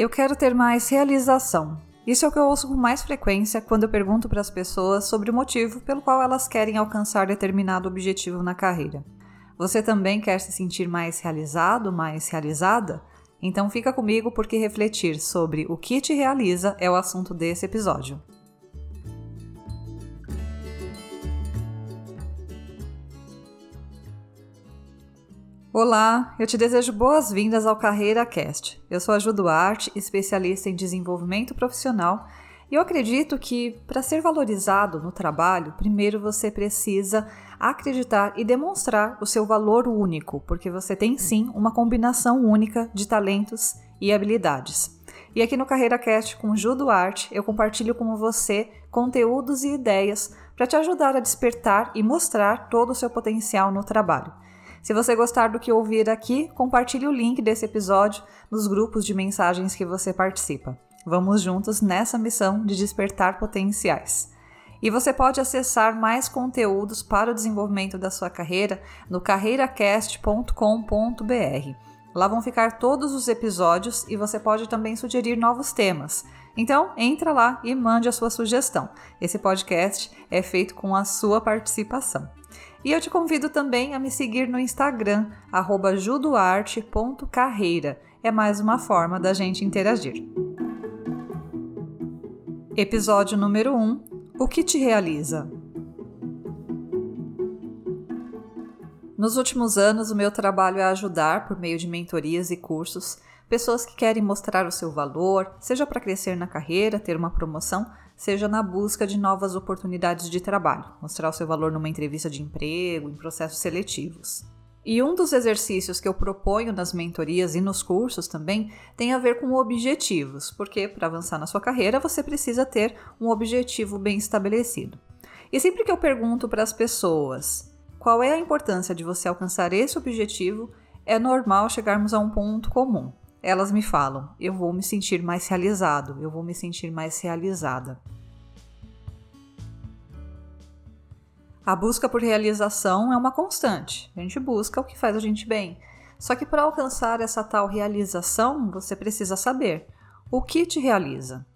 Eu quero ter mais realização. Isso é o que eu ouço com mais frequência quando eu pergunto para as pessoas sobre o motivo pelo qual elas querem alcançar determinado objetivo na carreira. Você também quer se sentir mais realizado, mais realizada? Então fica comigo porque refletir sobre o que te realiza é o assunto desse episódio. Olá, eu te desejo boas-vindas ao CarreiraCast. Eu sou a Ju Duarte, especialista em desenvolvimento profissional, e eu acredito que, para ser valorizado no trabalho, primeiro você precisa acreditar e demonstrar o seu valor único, porque você tem sim uma combinação única de talentos e habilidades. E aqui no CarreiraCast com Ju Duarte, eu compartilho com você conteúdos e ideias para te ajudar a despertar e mostrar todo o seu potencial no trabalho. Se você gostar do que ouvir aqui, compartilhe o link desse episódio nos grupos de mensagens que você participa. Vamos juntos nessa missão de despertar potenciais. E você pode acessar mais conteúdos para o desenvolvimento da sua carreira no carreiracast.com.br. Lá vão ficar todos os episódios e você pode também sugerir novos temas. Então, entra lá e mande a sua sugestão. Esse podcast é feito com a sua participação. E eu te convido também a me seguir no Instagram, @juduarte.carreira. É mais uma forma da gente interagir. Episódio número 1. O que te realiza? Nos últimos anos, o meu trabalho é ajudar, por meio de mentorias e cursos, pessoas que querem mostrar o seu valor, seja para crescer na carreira, ter uma promoção, seja na busca de novas oportunidades de trabalho, mostrar o seu valor numa entrevista de emprego, em processos seletivos. E um dos exercícios que eu proponho nas mentorias e nos cursos também tem a ver com objetivos, porque para avançar na sua carreira você precisa ter um objetivo bem estabelecido. E sempre que eu pergunto para as pessoas qual é a importância de você alcançar esse objetivo, é normal chegarmos a um ponto comum. Elas me falam, eu vou me sentir mais realizado, eu vou me sentir mais realizada. A busca por realização é uma constante, a gente busca o que faz a gente bem. Só que para alcançar essa tal realização, você precisa saber o que te realiza.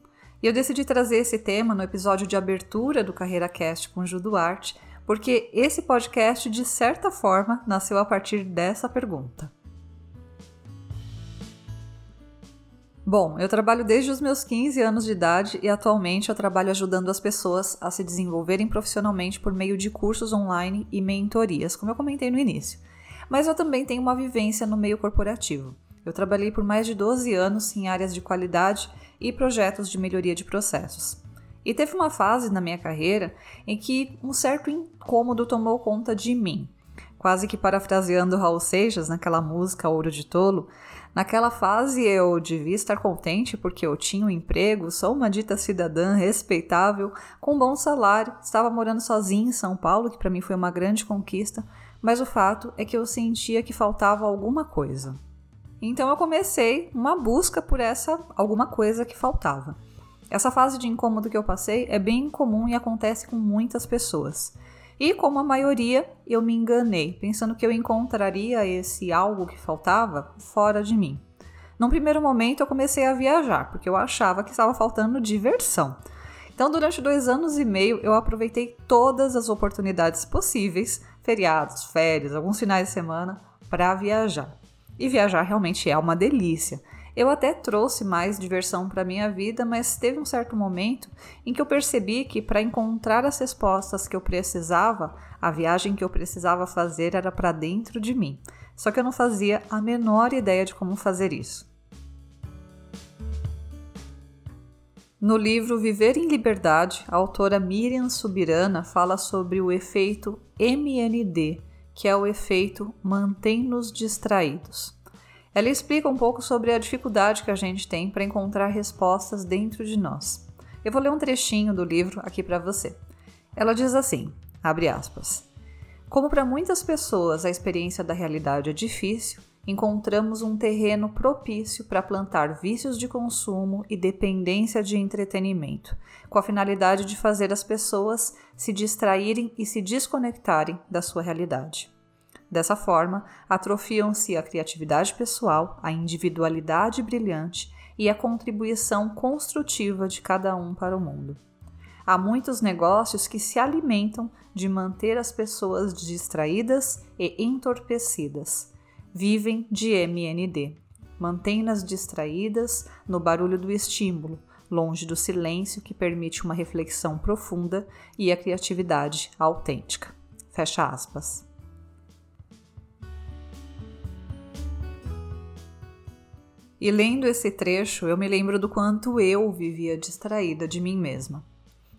E eu decidi trazer esse tema no episódio de abertura do CarreiraCast com Ju Duarte, porque esse podcast, de certa forma, nasceu a partir dessa pergunta. Bom, eu trabalho desde os meus 15 anos de idade e atualmente eu trabalho ajudando as pessoas a se desenvolverem profissionalmente por meio de cursos online e mentorias, como eu comentei no início. Mas eu também tenho uma vivência no meio corporativo. Eu trabalhei por mais de 12 anos em áreas de qualidade e projetos de melhoria de processos. E teve uma fase na minha carreira em que um certo incômodo tomou conta de mim. Quase que parafraseando Raul Seixas naquela música Ouro de Tolo, naquela fase eu devia estar contente porque eu tinha um emprego, sou uma dita cidadã respeitável, com um bom salário, estava morando sozinha em São Paulo, que para mim foi uma grande conquista, mas o fato é que eu sentia que faltava alguma coisa. Então eu comecei uma busca por essa alguma coisa que faltava. Essa fase de incômodo que eu passei é bem comum e acontece com muitas pessoas. E como a maioria, eu me enganei, pensando que eu encontraria esse algo que faltava fora de mim. Num primeiro momento, eu comecei a viajar, porque eu achava que estava faltando diversão. Então, durante 2 anos e meio, eu aproveitei todas as oportunidades possíveis, feriados, férias, alguns finais de semana, para viajar. E viajar realmente é uma delícia. Eu até trouxe mais diversão para a minha vida, mas teve um certo momento em que eu percebi que para encontrar as respostas que eu precisava, a viagem que eu precisava fazer era para dentro de mim. Só que eu não fazia a menor ideia de como fazer isso. No livro Viver em Liberdade, a autora Miriam Subirana fala sobre o efeito MND, que é o efeito mantém-nos distraídos. Ela explica um pouco sobre a dificuldade que a gente tem para encontrar respostas dentro de nós. Eu vou ler um trechinho do livro aqui para você. Ela diz assim, abre aspas, como para muitas pessoas a experiência da realidade é difícil, encontramos um terreno propício para plantar vícios de consumo e dependência de entretenimento, com a finalidade de fazer as pessoas se distraírem e se desconectarem da sua realidade. Dessa forma, atrofiam-se a criatividade pessoal, a individualidade brilhante e a contribuição construtiva de cada um para o mundo. Há muitos negócios que se alimentam de manter as pessoas distraídas e entorpecidas. Vivem de MND. Mantém-nas distraídas no barulho do estímulo, longe do silêncio que permite uma reflexão profunda e a criatividade autêntica. Fecha aspas. E lendo esse trecho, eu me lembro do quanto eu vivia distraída de mim mesma.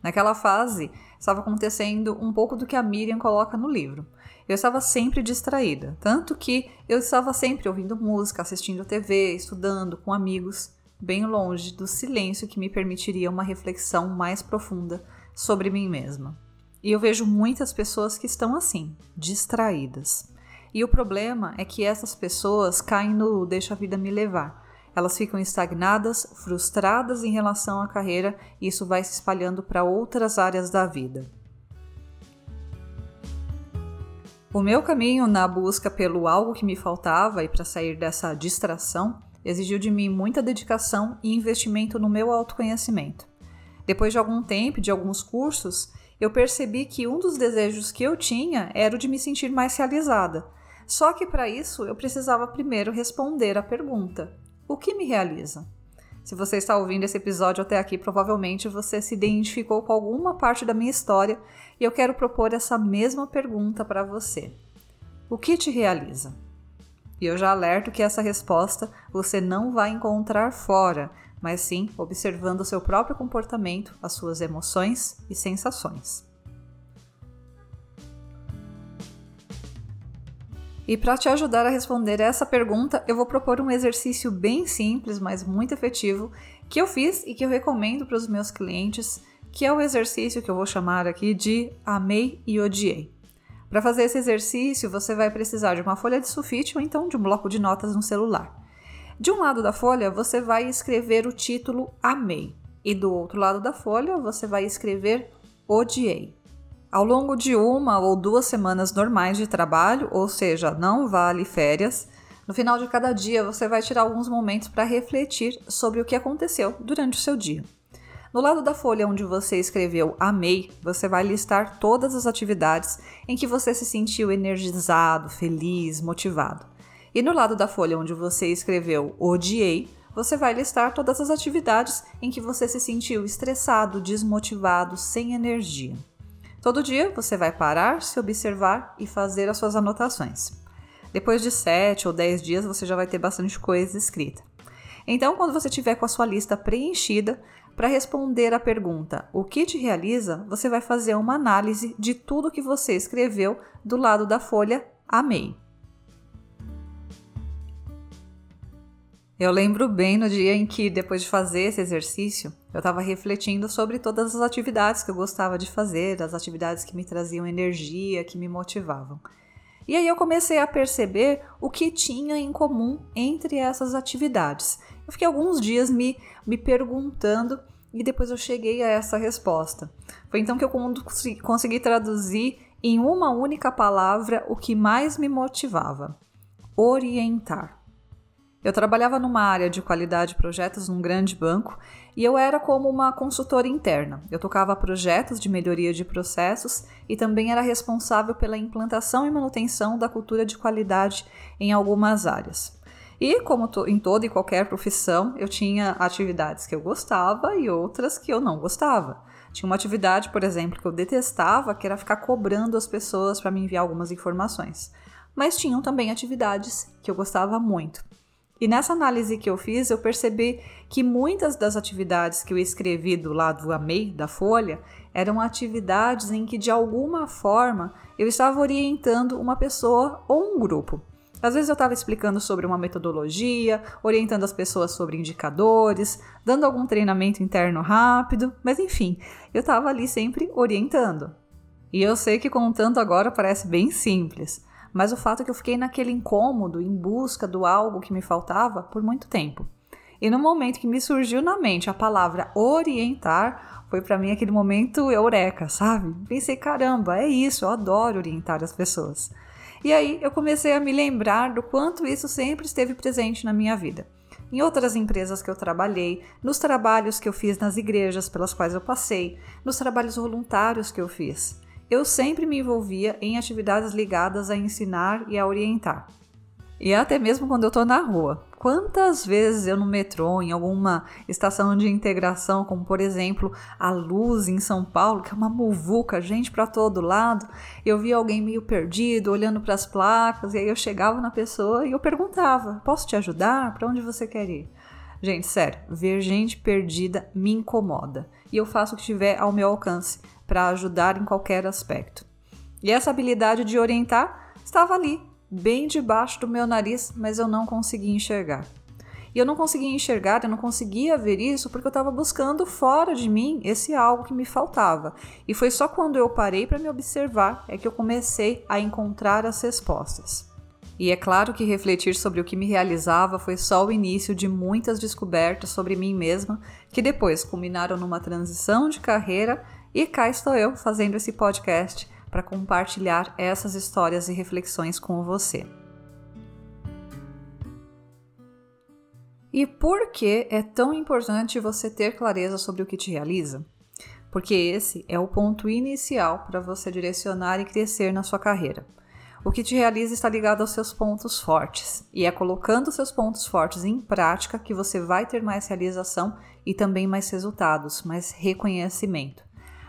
Naquela fase, estava acontecendo um pouco do que a Miriam coloca no livro. Eu estava sempre distraída, tanto que eu estava sempre ouvindo música, assistindo TV, estudando com amigos, bem longe do silêncio que me permitiria uma reflexão mais profunda sobre mim mesma. E eu vejo muitas pessoas que estão assim, distraídas. E o problema é que essas pessoas caem no deixa a vida me levar. Elas ficam estagnadas, frustradas em relação à carreira, e isso vai se espalhando para outras áreas da vida. O meu caminho na busca pelo algo que me faltava e para sair dessa distração exigiu de mim muita dedicação e investimento no meu autoconhecimento. Depois de algum tempo, de alguns cursos, eu percebi que um dos desejos que eu tinha era o de me sentir mais realizada. Só que para isso eu precisava primeiro responder a pergunta: o que me realiza? Se você está ouvindo esse episódio até aqui, provavelmente você se identificou com alguma parte da minha história e eu quero propor essa mesma pergunta para você. O que te realiza? E eu já alerto que essa resposta você não vai encontrar fora, mas sim observando o seu próprio comportamento, as suas emoções e sensações. E para te ajudar a responder essa pergunta, eu vou propor um exercício bem simples, mas muito efetivo, que eu fiz e que eu recomendo para os meus clientes, que é o exercício que eu vou chamar aqui de amei e odiei. Para fazer esse exercício, você vai precisar de uma folha de sulfite ou então de um bloco de notas no celular. De um lado da folha, você vai escrever o título amei, e do outro lado da folha, você vai escrever odiei. Ao longo de 1 ou 2 semanas normais de trabalho, ou seja, não vale férias, no final de cada dia você vai tirar alguns momentos para refletir sobre o que aconteceu durante o seu dia. No lado da folha onde você escreveu amei, você vai listar todas as atividades em que você se sentiu energizado, feliz, motivado. E no lado da folha onde você escreveu odiei, você vai listar todas as atividades em que você se sentiu estressado, desmotivado, sem energia. Todo dia você vai parar, se observar e fazer as suas anotações. Depois de 7 ou 10 dias você já vai ter bastante coisa escrita. Então, quando você tiver com a sua lista preenchida, para responder a pergunta o que te realiza, você vai fazer uma análise de tudo que você escreveu do lado da folha amei. Eu lembro bem no dia em que, depois de fazer esse exercício, eu estava refletindo sobre todas as atividades que eu gostava de fazer, as atividades que me traziam energia, que me motivavam. E aí eu comecei a perceber o que tinha em comum entre essas atividades. Eu fiquei alguns dias me perguntando e depois eu cheguei a essa resposta. Foi então que eu consegui traduzir em uma única palavra o que mais me motivava: orientar. Eu trabalhava numa área de qualidade de projetos num grande banco e eu era como uma consultora interna. Eu tocava projetos de melhoria de processos e também era responsável pela implantação e manutenção da cultura de qualidade em algumas áreas. E como em toda e qualquer profissão, eu tinha atividades que eu gostava e outras que eu não gostava. Tinha uma atividade, por exemplo, que eu detestava, que era ficar cobrando as pessoas para me enviar algumas informações. Mas tinham também atividades que eu gostava muito. E nessa análise que eu fiz, eu percebi que muitas das atividades que eu escrevi do lado amei da folha eram atividades em que, de alguma forma, eu estava orientando uma pessoa ou um grupo. Às vezes eu estava explicando sobre uma metodologia, orientando as pessoas sobre indicadores, dando algum treinamento interno rápido, mas enfim, eu estava ali sempre orientando. E eu sei que contando agora parece bem simples, mas o fato é que eu fiquei naquele incômodo em busca do algo que me faltava por muito tempo. E no momento que me surgiu na mente a palavra orientar, foi para mim aquele momento eureka, sabe? Pensei, caramba, é isso, eu adoro orientar as pessoas. E aí eu comecei a me lembrar do quanto isso sempre esteve presente na minha vida. em outras empresas que eu trabalhei, nos trabalhos que eu fiz nas igrejas pelas quais eu passei, nos trabalhos voluntários que eu fiz. Eu sempre me envolvia em atividades ligadas a ensinar e a orientar. E até mesmo quando eu estou na rua. Quantas vezes eu no metrô, em alguma estação de integração, como por exemplo a Luz em São Paulo, que é uma muvuca, gente para todo lado, eu via alguém meio perdido, olhando para as placas, e aí eu chegava na pessoa e eu perguntava, posso te ajudar? Para onde você quer ir? Gente, sério, ver gente perdida me incomoda. E eu faço o que tiver ao meu alcance para ajudar em qualquer aspecto. E essa habilidade de orientar estava ali, bem debaixo do meu nariz, mas eu não conseguia enxergar. E eu não conseguia enxergar, eu não conseguia ver isso porque eu estava buscando fora de mim esse algo que me faltava. E foi só quando eu parei para me observar é que eu comecei a encontrar as respostas. E é claro que refletir sobre o que me realizava foi só o início de muitas descobertas sobre mim mesma, que depois culminaram numa transição de carreira, e cá estou eu fazendo esse podcast para compartilhar essas histórias e reflexões com você. E por que é tão importante você ter clareza sobre o que te realiza? Porque esse é o ponto inicial para você direcionar e crescer na sua carreira. O que te realiza está ligado aos seus pontos fortes, e é colocando seus pontos fortes em prática que você vai ter mais realização e também mais resultados, mais reconhecimento.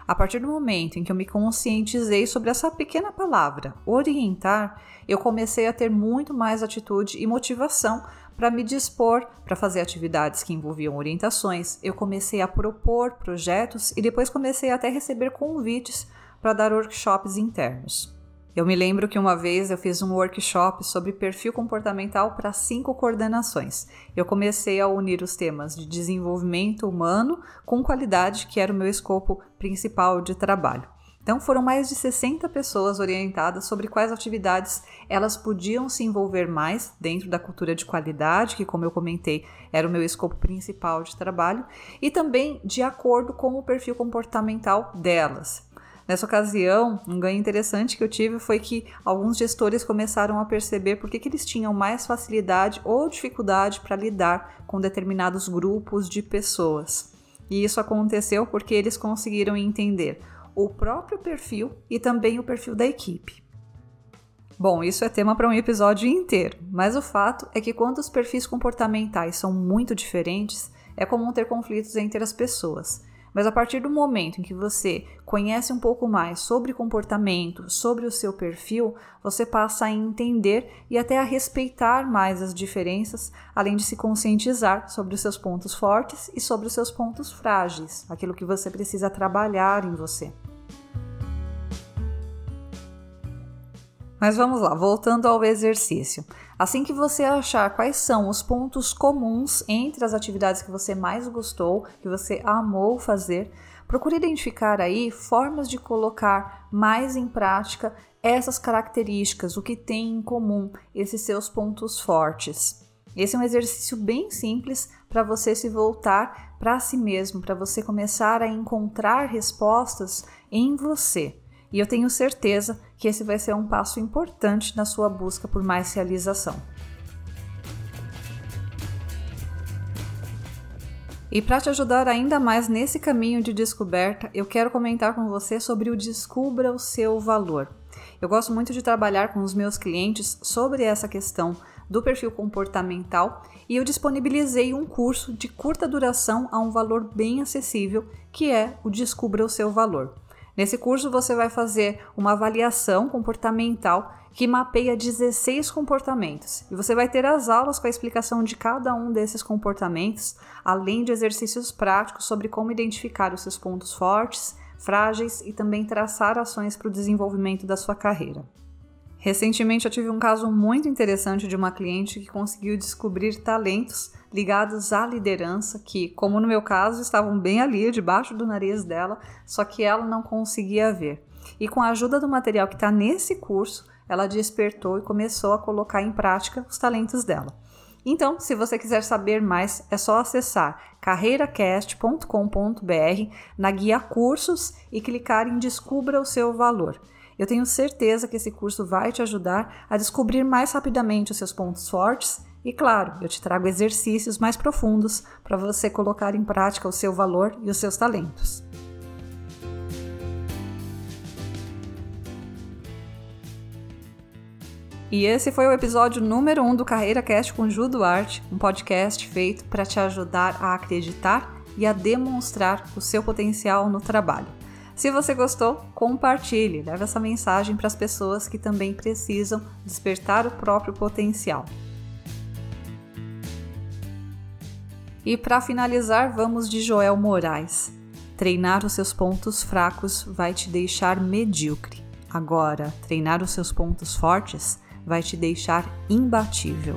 A partir do momento em que eu me conscientizei sobre essa pequena palavra, orientar, eu comecei a ter muito mais atitude e motivação para me dispor, para fazer atividades que envolviam orientações. Eu comecei a propor projetos e depois comecei até a receber convites para dar workshops internos. Eu me lembro que uma vez eu fiz um workshop sobre perfil comportamental para 5 coordenações. Eu comecei a unir os temas de desenvolvimento humano com qualidade, que era o meu escopo principal de trabalho. Então foram mais de 60 pessoas orientadas sobre quais atividades elas podiam se envolver mais dentro da cultura de qualidade, que como eu comentei, era o meu escopo principal de trabalho, e também de acordo com o perfil comportamental delas. Nessa ocasião, um ganho interessante que eu tive foi que alguns gestores começaram a perceber por que eles tinham mais facilidade ou dificuldade para lidar com determinados grupos de pessoas. E isso aconteceu porque eles conseguiram entender o próprio perfil e também o perfil da equipe. Bom, isso é tema para um episódio inteiro, mas o fato é que quando os perfis comportamentais são muito diferentes, é comum ter conflitos entre as pessoas. Mas a partir do momento em que você conhece um pouco mais sobre comportamento, sobre o seu perfil, você passa a entender e até a respeitar mais as diferenças, além de se conscientizar sobre os seus pontos fortes e sobre os seus pontos frágeis, aquilo que você precisa trabalhar em você. Mas vamos lá, voltando ao exercício. Assim que você achar quais são os pontos comuns entre as atividades que você mais gostou, que você amou fazer, procure identificar aí formas de colocar mais em prática essas características, o que tem em comum, esses seus pontos fortes. Esse é um exercício bem simples para você se voltar para si mesmo, para você começar a encontrar respostas em você. E eu tenho certeza que esse vai ser um passo importante na sua busca por mais realização. E para te ajudar ainda mais nesse caminho de descoberta, eu quero comentar com você sobre o Descubra o Seu Valor. Eu gosto muito de trabalhar com os meus clientes sobre essa questão do perfil comportamental e eu disponibilizei um curso de curta duração a um valor bem acessível, que é o Descubra o Seu Valor. Nesse curso você vai fazer uma avaliação comportamental que mapeia 16 comportamentos e você vai ter as aulas com a explicação de cada um desses comportamentos, além de exercícios práticos sobre como identificar os seus pontos fortes, frágeis e também traçar ações para o desenvolvimento da sua carreira. Recentemente eu tive um caso muito interessante de uma cliente que conseguiu descobrir talentos ligados à liderança que, como no meu caso, estavam bem ali, debaixo do nariz dela, só que ela não conseguia ver. E com a ajuda do material que está nesse curso, ela despertou e começou a colocar em prática os talentos dela. Então, se você quiser saber mais, é só acessar CarreiraCast.com.br na guia Cursos e clicar em Descubra o Seu Valor. Eu tenho certeza que esse curso vai te ajudar a descobrir mais rapidamente os seus pontos fortes, E claro, eu te trago exercícios mais profundos para você colocar em prática o seu valor e os seus talentos. E esse foi o episódio número 1 do CarreiraCast com Ju Duarte, um podcast feito para te ajudar a acreditar e a demonstrar o seu potencial no trabalho. Se você gostou, compartilhe, leve essa mensagem para as pessoas que também precisam despertar o próprio potencial. E para finalizar, vamos de Joel Moraes. Treinar os seus pontos fracos vai te deixar medíocre. Agora, treinar os seus pontos fortes vai te deixar imbatível.